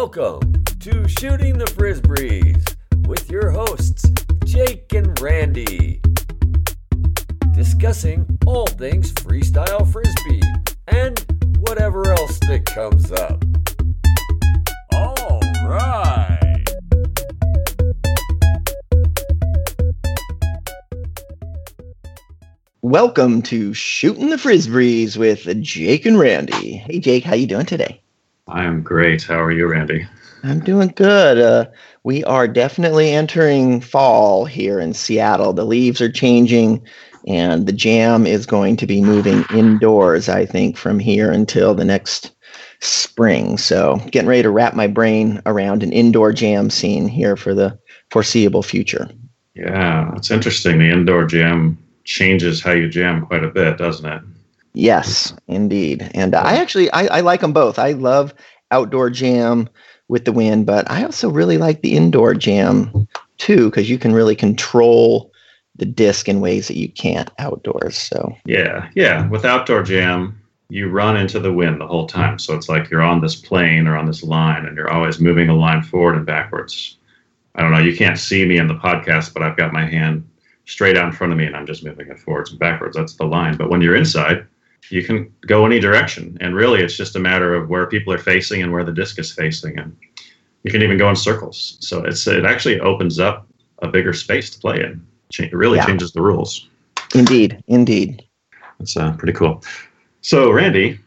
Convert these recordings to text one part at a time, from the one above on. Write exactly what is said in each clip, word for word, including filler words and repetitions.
Welcome to Shooting the Frisbees with your hosts, Jake and Randy, discussing all things freestyle frisbee and whatever else that comes up. All right. Welcome to Shooting the Frisbees with Jake and Randy. Hey, Jake, how you doing today? I am great. How are you, Randy? I'm doing good. Uh, we are definitely entering fall here in Seattle. The leaves are changing, and the jam is going to be moving indoors, I think, from here until the next spring. So getting ready to wrap my brain around an indoor jam scene here for the foreseeable future. Yeah, it's interesting. The indoor jam changes how you jam quite a bit, doesn't it? Yes, indeed. And I actually, I, I like them both. I love outdoor jam with the wind, but I also really like the indoor jam too, because you can really control the disc in ways that you can't outdoors. So yeah, yeah. With outdoor jam, you run into the wind the whole time. So it's like you're on this plane or on this line, and you're always moving the line forward and backwards. I don't know. You can't see me in the podcast, but I've got my hand straight out in front of me, and I'm just moving it forwards and backwards. That's the line. But when you're inside, you can go any direction, and really it's just a matter of where people are facing and where the disc is facing, and you can even go in circles. So it's it actually opens up a bigger space to play in. It really yeah. changes the rules. Indeed, indeed. That's uh, pretty cool. So, Randy,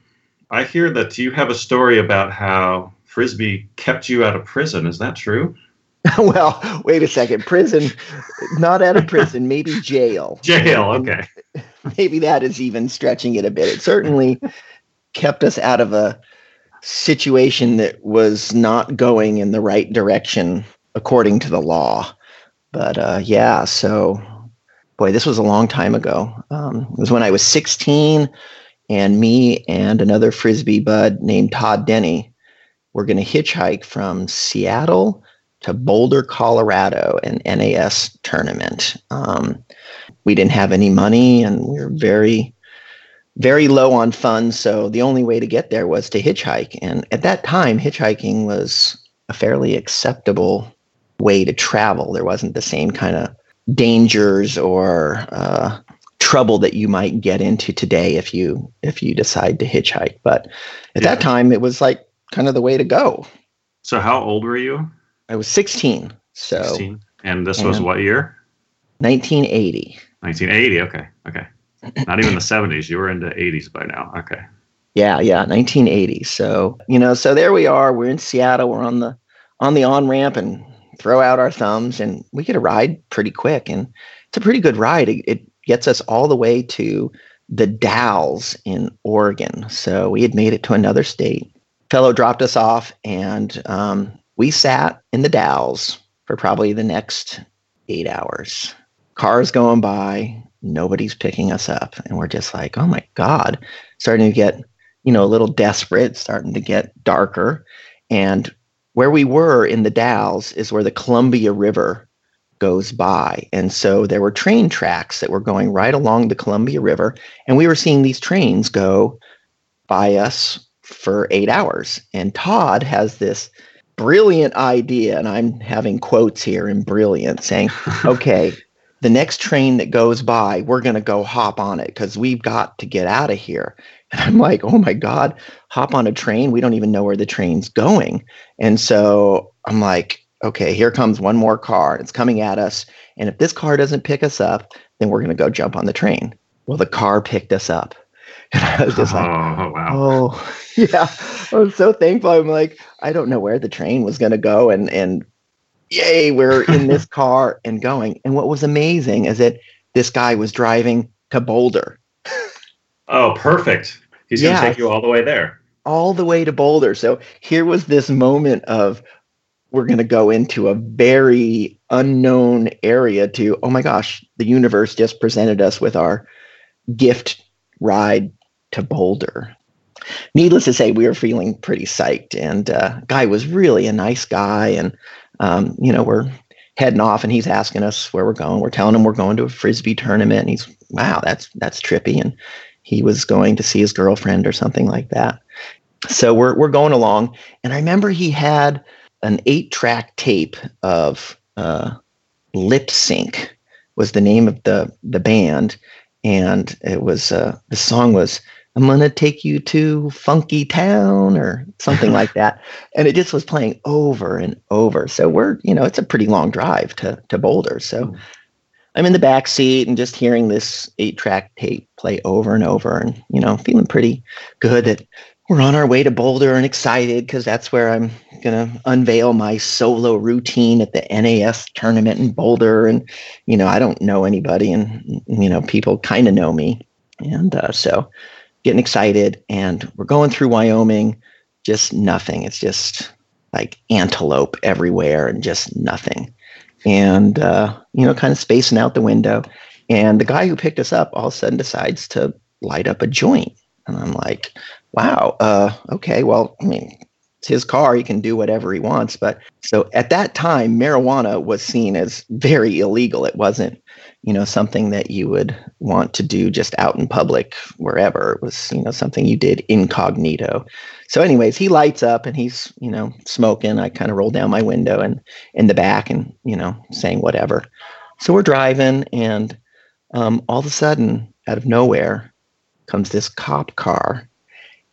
I hear that you have a story about how Frisbee kept you out of prison. Is that true? Well, wait a second. Prison, not out of prison, maybe jail. Jail, okay. Maybe that is even stretching it a bit. It certainly kept us out of a situation that was not going in the right direction according to the law. But uh, yeah, so, boy, this was a long time ago. Um, it was when I was sixteen, and me and another Frisbee bud named Todd Denny were going to hitchhike from Seattle to Boulder, Colorado, an N A S tournament. Um, we didn't have any money, and we were very, very low on funds. So the only way to get there was to hitchhike. And at that time, hitchhiking was a fairly acceptable way to travel. There wasn't the same kind of dangers or uh, trouble that you might get into today if you if you decide to hitchhike. But at yeah. that time, it was like kind of the way to go. So how old were you? I was sixteen. So sixteen. And this and was what year? nineteen eighty. nineteen eighty. Okay. Okay. Not even the seventies. You were into eighties by now. Okay. Yeah. Yeah. nineteen eighty. So, you know, so there we are. We're in Seattle. We're on the, on the on-ramp and throw out our thumbs, and we get a ride pretty quick. And it's a pretty good ride. It, it gets us all the way to the Dalles in Oregon. So we had made it to another state. Fellow dropped us off, and, um, we sat in the Dalles for probably the next eight hours. Cars going by, nobody's picking us up. And we're just like, oh my God, starting to get, you know, a little desperate, starting to get darker. And where we were in the Dalles is where the Columbia River goes by. And so there were train tracks that were going right along the Columbia River. And we were seeing these trains go by us for eight hours. And Todd has this brilliant idea, and I'm having quotes here in brilliant, saying, okay, the next train that goes by, we're going to go hop on it because we've got to get out of here. And I'm like, oh my God, hop on a train? We don't even know where the train's going. And so I'm like, okay, here comes one more car. It's coming at us. And if this car doesn't pick us up, then we're going to go jump on the train. Well, the car picked us up. And I was just like, oh, wow. oh, yeah. I was so thankful. I'm like, I don't know where the train was going to go. And, and yay, we're in this car and going. And what was amazing is that this guy was driving to Boulder. Oh, perfect. He's yeah, going to take you all the way there. All the way to Boulder. So here was this moment of, we're going to go into a very unknown area to, oh my gosh, the universe just presented us with our gift ride to Boulder. Needless to say, we were feeling pretty psyched, and uh, guy was really a nice guy. And um, you know, we're heading off, and he's asking us where we're going. We're telling him we're going to a Frisbee tournament, and he's, wow, that's that's trippy. And he was going to see his girlfriend or something like that. so we're we're going along, and I remember he had an eight-track tape of uh, Lip Sync was the name of the the band, and it was uh, the song was "I'm gonna take you to Funky Town" or something like that, and it just was playing over and over. So we're you know it's a pretty long drive to to Boulder, so. Mm. I'm in the back seat and just hearing this eight-track tape play over and over, and you know, feeling pretty good that we're on our way to Boulder and excited because that's where I'm gonna unveil my solo routine at the N A S tournament in Boulder. And you know, I don't know anybody, and you know, people kind of know me, and uh, so getting excited. And we're going through Wyoming, just nothing. It's just like antelope everywhere, and just nothing. And, uh, you know, kind of spacing out the window. And the guy who picked us up all of a sudden decides to light up a joint. And I'm like, wow, uh, okay, well, I mean, it's his car. He can do whatever he wants. But so at that time, marijuana was seen as very illegal. It wasn't, you know, something that you would want to do just out in public wherever. It was, you know, something you did incognito. So anyways, he lights up and he's, you know, smoking. I kind of roll down my window and in the back and, you know, saying whatever. So we're driving and um, all of a sudden, out of nowhere, comes this cop car.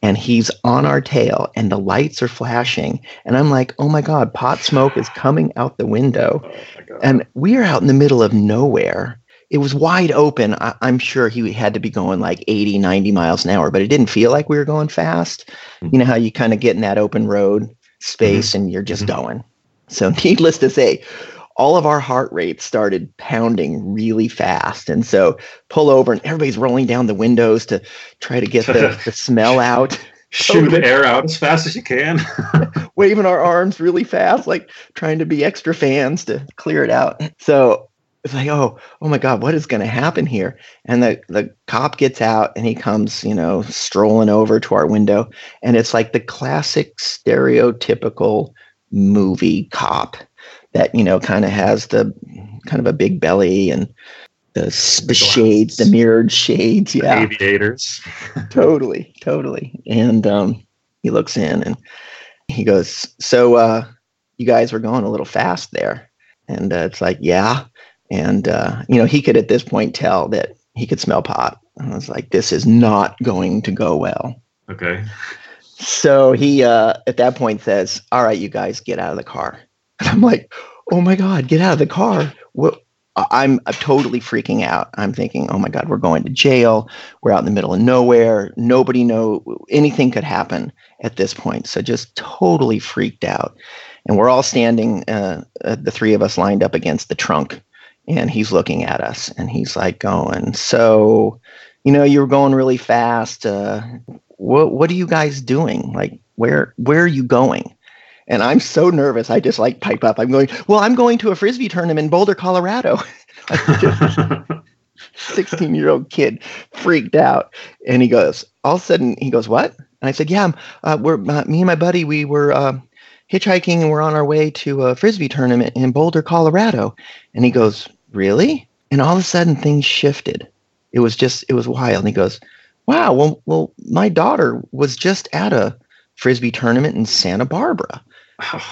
And he's on our tail and the lights are flashing. And I'm like, oh my God, pot smoke is coming out the window. Oh my God. And we are out in the middle of nowhere. It was wide open. I- I'm sure he had to be going like eighty, ninety miles an hour, but it didn't feel like we were going fast. Mm-hmm. You know how you kind of get in that open road space mm-hmm. and you're just mm-hmm. going. So needless to say, all of our heart rates started pounding really fast. And so pull over and everybody's rolling down the windows to try to get the, the smell out. Shoot the air out as fast as you can. Waving our arms really fast, like trying to be extra fans to clear it out. So it's like, oh, oh my God, what is going to happen here? And the, the cop gets out and he comes, you know, strolling over to our window. And it's like the classic stereotypical movie cop. That, you know, kind of has the kind of a big belly and the, the shades, the mirrored shades. Yeah. The aviators. Totally. Totally. And um, he looks in and he goes, so uh, you guys were going a little fast there. And uh, it's like, yeah. And, uh, you know, he could at this point tell that he could smell pot. And I was like, this is not going to go well. Okay. So he uh, at that point says, all right, you guys get out of the car. And I'm like, oh my God, get out of the car. What? I'm, I'm totally freaking out. I'm thinking, oh my God, we're going to jail. We're out in the middle of nowhere. Nobody know anything could happen at this point. So just totally freaked out. And we're all standing, uh, uh, the three of us lined up against the trunk. And he's looking at us and he's like going, so, you know, you're going really fast. Uh, what, what are you guys doing? Like, where, where are you going? And I'm so nervous. I just like pipe up. I'm going, well, I'm going to a Frisbee tournament in Boulder, Colorado. sixteen-year-old kid freaked out. And he goes, all of a sudden, he goes, what? And I said, yeah, uh, we're uh, me and my buddy, we were uh, hitchhiking and we're on our way to a Frisbee tournament in Boulder, Colorado. And he goes, really? And all of a sudden, things shifted. It was just, it was wild. And he goes, wow, well, well my daughter was just at a Frisbee tournament in Santa Barbara.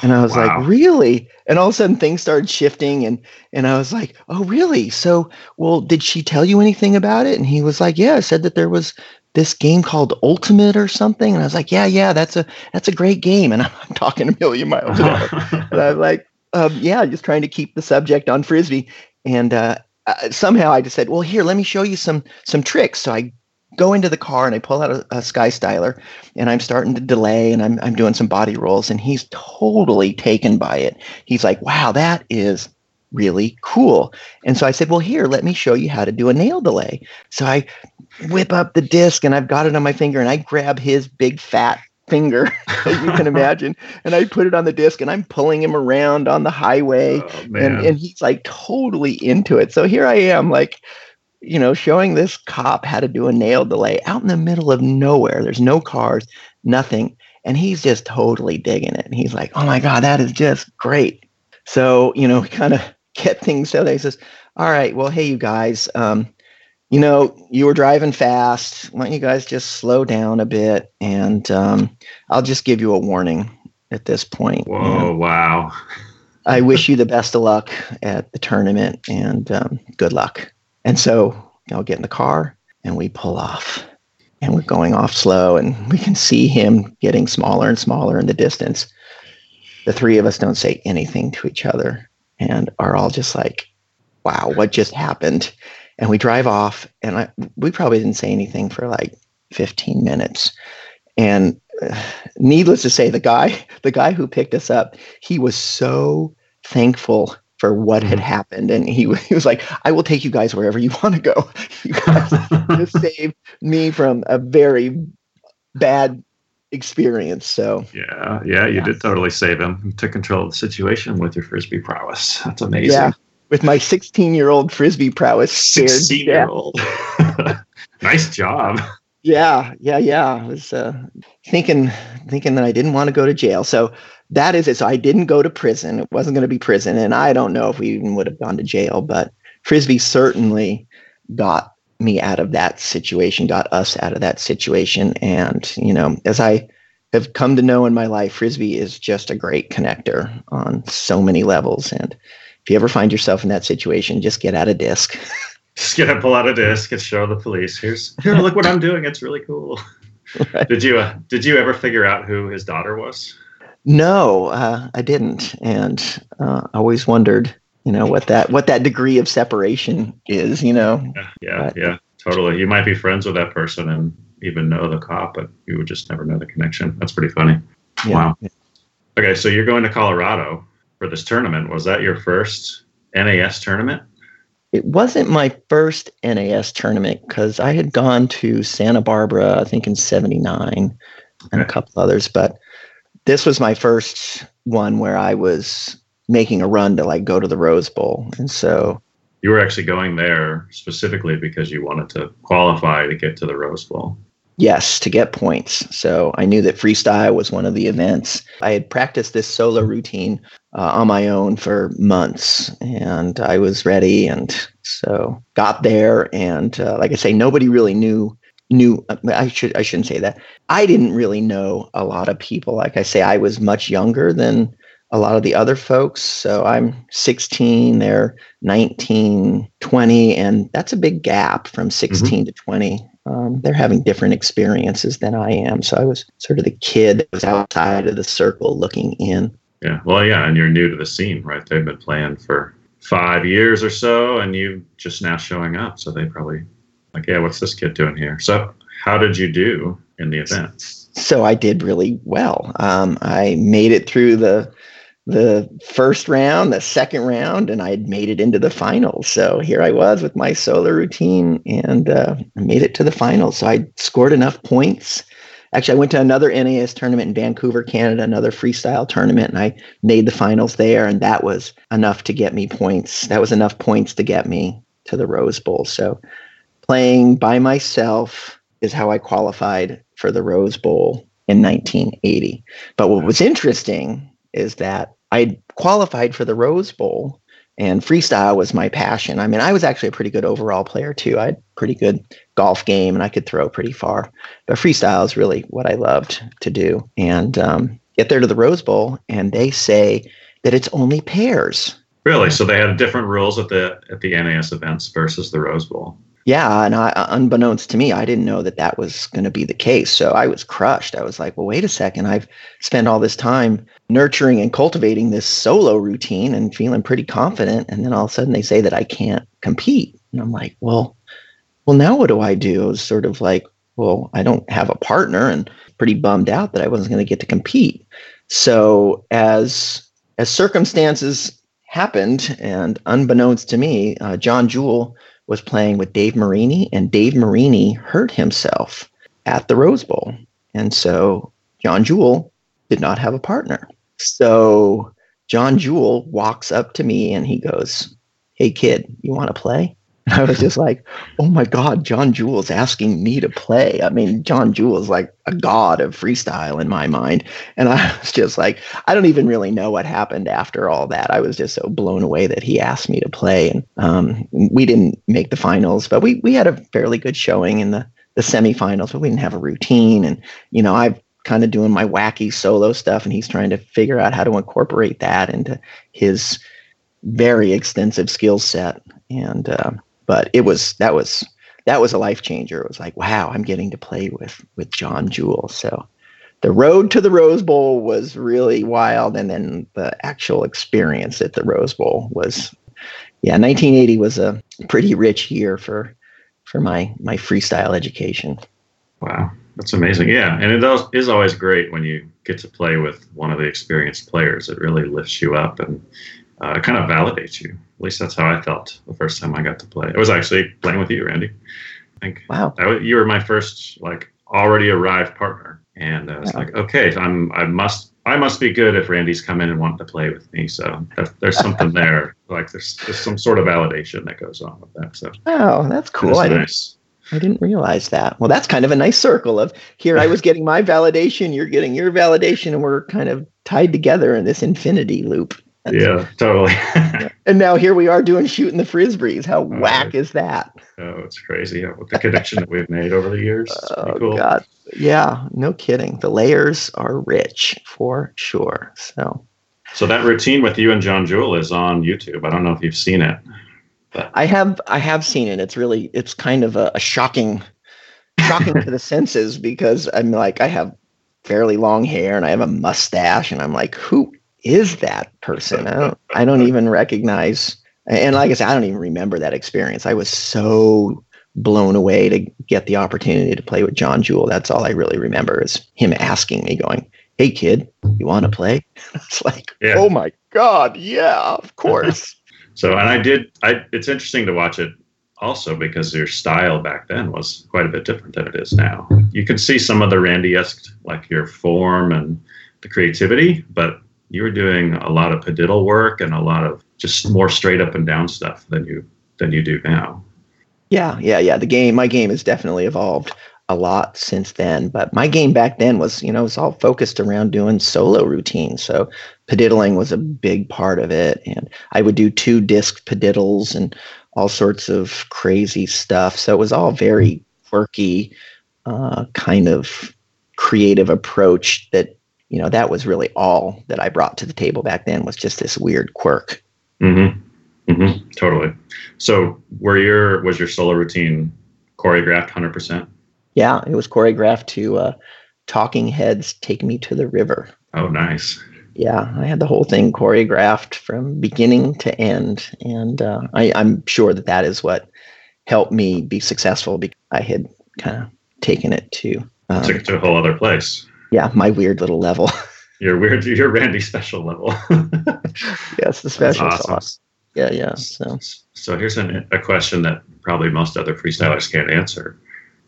And I was wow. like, really? And all of a sudden things started shifting. And, and I was like, oh, really? So, well, did she tell you anything about it? And he was like, yeah, I said that there was this game called Ultimate or something. And I was like, yeah, yeah, that's a, that's a great game. And I'm talking a million miles an hour. And I'm like, um, yeah, just trying to keep the subject on Frisbee. And, uh, uh, somehow I just said, well, here, let me show you some, some tricks. So I go into the car and I pull out a, a Sky Styler and I'm starting to delay and I'm I'm doing some body rolls and he's totally taken by it. He's like, wow, that is really cool. And so I said, well, here, let me show you how to do a nail delay. So I whip up the disc and I've got it on my finger and I grab his big fat finger, as you can imagine, and I put it on the disc and I'm pulling him around on the highway oh, and, and he's like totally into it. So here I am like, you know, showing this cop how to do a nail delay out in the middle of nowhere. There's no cars, nothing. And he's just totally digging it. And he's like, oh my God, that is just great. So, you know, kind of get things so that he says, all right, well, hey, you guys, um, you know, you were driving fast. Why don't you guys just slow down a bit? And um, I'll just give you a warning at this point. Whoa, you know? Wow. I wish you the best of luck at the tournament, and um, good luck. And so I'll get in the car and we pull off. And we're going off slow, and we can see him getting smaller and smaller in the distance. The three of us don't say anything to each other and are all just like, wow, what just happened? And we drive off, and I, we probably didn't say anything for like fifteen minutes. And uh, needless to say, the guy, the guy who picked us up, he was so thankful for what had happened. And he, he was like, I will take you guys wherever you want to go. You guys just saved me from a very bad experience. So yeah, yeah, you yeah. did totally save him. You took control of the situation with your Frisbee prowess. That's amazing. Yeah, with my sixteen-year-old Frisbee prowess. sixteen-year-old. Nice job. Yeah, yeah, yeah. I was uh, thinking, thinking that I didn't want to go to jail. So that is it. So I didn't go to prison. It wasn't going to be prison. And I don't know if we even would have gone to jail, but Frisbee certainly got me out of that situation, got us out of that situation. And, you know, as I have come to know in my life, Frisbee is just a great connector on so many levels. And if you ever find yourself in that situation, just get out a disc. Just get up, pull out a disc, and show the police. Here's here, look what I'm doing. It's really cool. Right. Did you uh, did you ever figure out who his daughter was? No, uh, I didn't, and uh, I always wondered, you know, what that what that degree of separation is, you know. Yeah, yeah, but, yeah, totally. You might be friends with that person and even know the cop, but you would just never know the connection. That's pretty funny. Yeah, wow. Yeah. Okay, so you're going to Colorado for this tournament. Was that your first N A S tournament? It wasn't my first N A S tournament, because I had gone to Santa Barbara, I think in seventy-nine, okay, and a couple others, but this was my first one where I was making a run to like go to the Rose Bowl. And so you were actually going there specifically because you wanted to qualify to get to the Rose Bowl. Yes, to get points. So I knew that freestyle was one of the events. I had practiced this solo routine uh, on my own for months, and I was ready. And so got there. And uh, like I say, nobody really knew Knew I should I shouldn't say that. I didn't really know a lot of people. Like I say, I was much younger than a lot of the other folks. So I'm sixteen, they're nineteen, twenty, and that's a big gap from sixteen mm-hmm. to twenty. Um, they're having different experiences than I am. So I was sort of the kid that was outside of the circle looking in. Yeah, well, yeah, and you're new to the scene, right? They've been playing for five years or so, and you just now showing up. So they probably. Like, yeah, what's this kid doing here? So how did you do in the event? So I did really well. Um, I made it through the the first round, the second round, and I had made it into the finals. So here I was with my solo routine, and uh, I made it to the finals. So I scored enough points. Actually, I went to another N A S tournament in Vancouver, Canada, another freestyle tournament, and I made the finals there, and that was enough to get me points. That was enough points to get me to the Rose Bowl. So playing by myself is how I qualified for the Rose Bowl in nineteen eighty. But what was interesting is that I qualified for the Rose Bowl, and freestyle was my passion. I mean, I was actually a pretty good overall player too. I had a pretty good golf game, and I could throw pretty far. But freestyle is really what I loved to do. And um, get there to the Rose Bowl, and they say that it's only pairs. Really? So they had different rules at the at the N A S events versus the Rose Bowl. Yeah, and I, unbeknownst to me, I didn't know that that was going to be the case. So I was crushed. I was like, well, wait a second. I've spent all this time nurturing and cultivating this solo routine and feeling pretty confident. And then all of a sudden they say that I can't compete. And I'm like, well, well, now what do I do? I was sort of like, well, I don't have a partner, and pretty bummed out that I wasn't going to get to compete. So as as circumstances happened, and unbeknownst to me, uh, John Jewell was playing with Dave Marini, and Dave Marini hurt himself at the Rose Bowl. And so John Jewell did not have a partner. So John Jewell walks up to me and he goes, hey, kid, you want to play? And I was just like, oh my God, John Jewell's asking me to play. I mean, John Jewell's like a god of freestyle in my mind. And I was just like, I don't even really know what happened after all that. I was just so blown away that he asked me to play. And um, we didn't make the finals, but we, we had a fairly good showing in the, the semifinals, but we didn't have a routine. And, you know, I've kind of doing my wacky solo stuff, and he's trying to figure out how to incorporate that into his very extensive skill set. And, uh, but it was, that was, that was a life changer. It was like, wow, I'm getting to play with, with John Jewell. So the road to the Rose Bowl was really wild. And then the actual experience at the Rose Bowl was, yeah, nineteen eighty was a pretty rich year for, for my, my freestyle education. Wow. That's amazing. Yeah. And it is always great when you get to play with one of the experienced players. It really lifts you up and uh, kind of validates you. At least that's how I felt the first time I got to play. I was actually playing with you, Randy. I think wow. I, you were my first, like, already arrived partner. And I was wow. like, okay, I'm, I must, I must be good if Randy's come in and wanted to play with me. So there's, there's something there. Like there's, there's some sort of validation that goes on with that. So oh, that's cool. That's I nice. Didn't- I didn't realize that. Well, that's kind of a nice circle of here. I was getting my validation. You're getting your validation. And we're kind of tied together in this infinity loop. That's yeah, it. Totally. And now here we are doing shooting the Frisbees. How oh, whack is that? Oh, it's crazy. With the connection that we've made over the years. It's oh, cool. God. Yeah, no kidding. The layers are rich for sure. So, so that routine with you and John Jewell is on YouTube. I don't know if you've seen it. I have, I have seen it. It's really, it's kind of a, a shocking, shocking to the senses, because I'm like, I have fairly long hair and I have a mustache, and I'm like, who is that person? I don't, I don't even recognize. And like I said, I don't even remember that experience. I was so blown away to get the opportunity to play with John Jewell. That's all I really remember is him asking me, going, "Hey kid, you want to play?" It's like, yeah. Oh my God. Yeah, of course. So, and I did, I, it's interesting to watch it also because your style back then was quite a bit different than it is now. You could see some of the Randy-esque, like your form and the creativity, but you were doing a lot of padiddle work and a lot of just more straight up and down stuff than you, than you do now. Yeah. Yeah. Yeah. The game, my game has definitely evolved a lot since then, but my game back then was, you know, it's all focused around doing solo routines. So padiddling was a big part of it. And I would do two disc padiddles and all sorts of crazy stuff. So it was all very quirky, uh, kind of creative approach that, you know, that was really all that I brought to the table back then was just this weird quirk. Mm-hmm. Mm-hmm. Totally. So were your, was your solo routine choreographed one hundred percent? Yeah, it was choreographed to uh, Talking Heads, Take Me to the River. Oh, nice. Yeah, I had the whole thing choreographed from beginning to end. And uh, I, I'm sure that that is what helped me be successful, because I had kind of taken it to... Um, took it to a whole other place. Yeah, my weird little level. Your weird, your Randy special level. Yes, the special awesome. Sauce. Yeah, yeah. So, so here's an, a question that probably most other freestylers can't answer.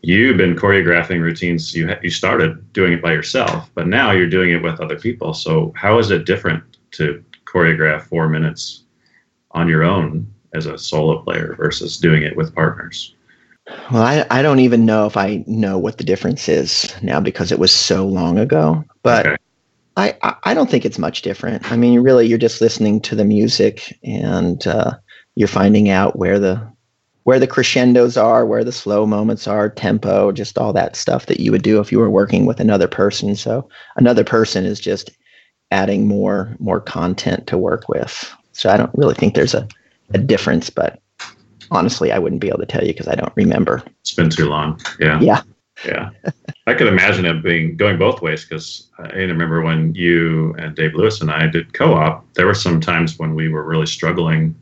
You've been choreographing routines. You ha- you started doing it by yourself, but now you're doing it with other people. So how is it different to choreograph four minutes on your own as a solo player versus doing it with partners? Well, I, I don't even know if I know what the difference is now because it was so long ago, but okay. I, I don't think it's much different. I mean, really, you're just listening to the music and uh, you're finding out where the where the crescendos are, where the slow moments are, tempo, just all that stuff that you would do if you were working with another person. So another person is just adding more, more content to work with. So I don't really think there's a, a difference, but honestly, I wouldn't be able to tell you because I don't remember. It's been too long. Yeah. Yeah. Yeah. I could imagine it being going both ways because I remember when you and Dave Lewis and I did co-op, there were some times when we were really struggling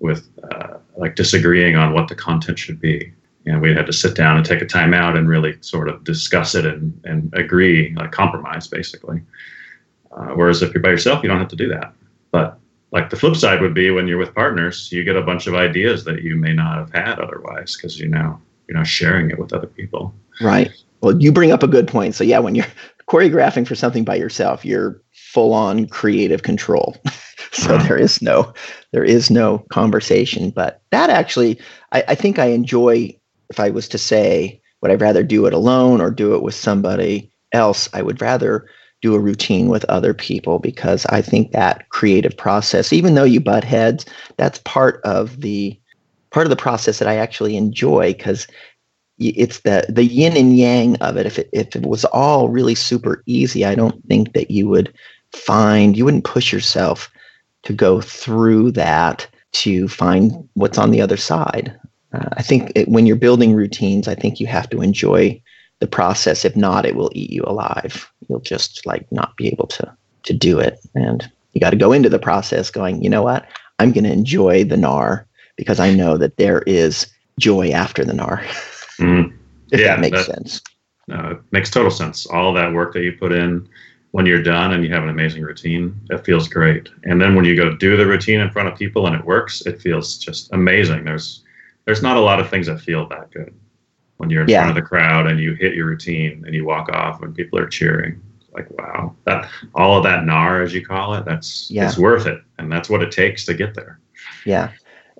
with, uh, like disagreeing on what the content should be. And we had to sit down and take a time out and really sort of discuss it and, and agree, like compromise basically. Uh, whereas if you're by yourself, you don't have to do that. But like the flip side would be when you're with partners, you get a bunch of ideas that you may not have had otherwise because you know, you're not sharing it with other people. Right. Well, you bring up a good point. So yeah, when you're choreographing for something by yourself, you're full on creative control. So uh-huh. there is no, there is no conversation. But that actually, I, I think I enjoy. If I was to say, would I rather do it alone or do it with somebody else? I would rather do a routine with other people, because I think that creative process, even though you butt heads, that's part of the part of the process that I actually enjoy, because it's the the yin and yang of it. If it if it was all really super easy, I don't think that you would find you wouldn't push yourself to go through that to find what's on the other side. Uh, I think it, when you're building routines, I think you have to enjoy the process. If not, it will eat you alive. You'll just like not be able to to do it. And you got to go into the process going, you know what? I'm going to enjoy the gnar, because I know that there is joy after the gnar. Mm. If yeah, that makes that, sense. No, it makes total sense. All that work that you put in, when you're done and you have an amazing routine, it feels great. And then when you go do the routine in front of people and it works, it feels just amazing. There's There's not a lot of things that feel that good when you're in yeah. front of the crowd and you hit your routine and you walk off and people are cheering. It's like, wow, that all of that gnar, as you call it, that's yeah. it's worth it. And that's what it takes to get there. Yeah.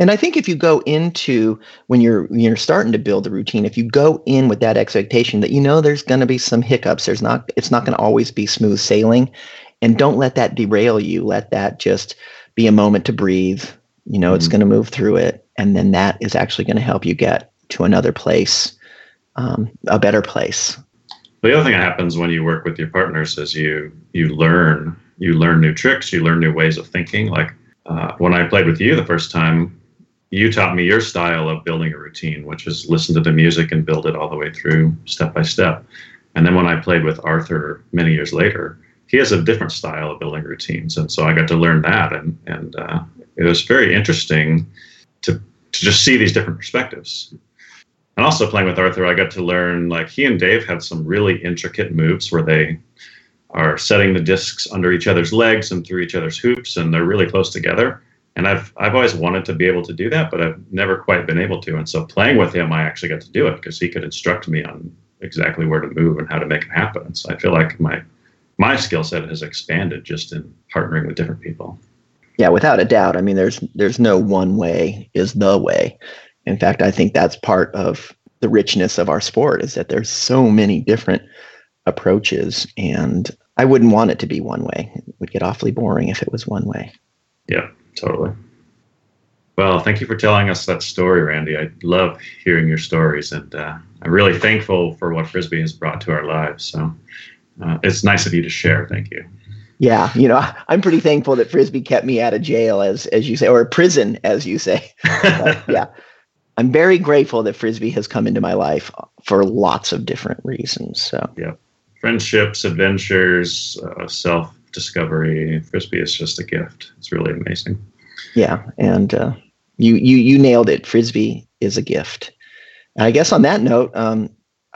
And I think if you go into when you're you're starting to build a routine, if you go in with that expectation that, you know, there's going to be some hiccups, there's not it's not going to always be smooth sailing, and don't let that derail you. Let that just be a moment to breathe. You know, mm-hmm. it's going to move through it. And then that is actually going to help you get to another place, um, a better place. The other thing that happens when you work with your partners is you you learn you learn new tricks, you learn new ways of thinking. Like uh, when I played with you the first time, you taught me your style of building a routine, which is listen to the music and build it all the way through, step by step. And then when I played with Arthur many years later, he has a different style of building routines, and so I got to learn that, and and uh, it was very interesting. To, to just see these different perspectives. And also playing with Arthur, I got to learn, like, he and Dave had some really intricate moves where they are setting the discs under each other's legs and through each other's hoops, and they're really close together. And I've I've always wanted to be able to do that, but I've never quite been able to. And so playing with him, I actually got to do it, because he could instruct me on exactly where to move and how to make it happen. And so I feel like my my skill set has expanded just in partnering with different people. Yeah, without a doubt. I mean, there's there's no one way is the way. In fact, I think that's part of the richness of our sport, is that there's so many different approaches, and I wouldn't want it to be one way. It would get awfully boring if it was one way. Yeah, totally. Well, thank you for telling us that story, Randy. I love hearing your stories, and uh, I'm really thankful for what Frisbee has brought to our lives. So uh, it's nice of you to share. Thank you. Yeah, you know, I'm pretty thankful that Frisbee kept me out of jail, as as you say, or prison, as you say. But, yeah, I'm very grateful that Frisbee has come into my life for lots of different reasons. So yeah, friendships, adventures, uh, self-discovery. Frisbee is just a gift. It's really amazing. Yeah, and uh, you you you nailed it. Frisbee is a gift. And I guess on that note, um,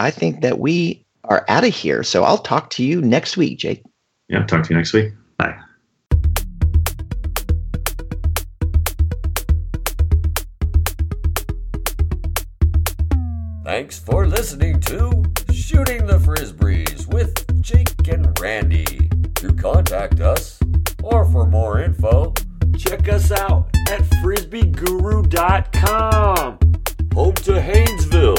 I think that we are out of here. So I'll talk to you next week, Jake. Yeah, talk to you next week. Bye. Thanks for listening to Shooting the Frisbees with Jake and Randy. To contact us or for more info, check us out at frisbee guru dot com. Home to Haynesville.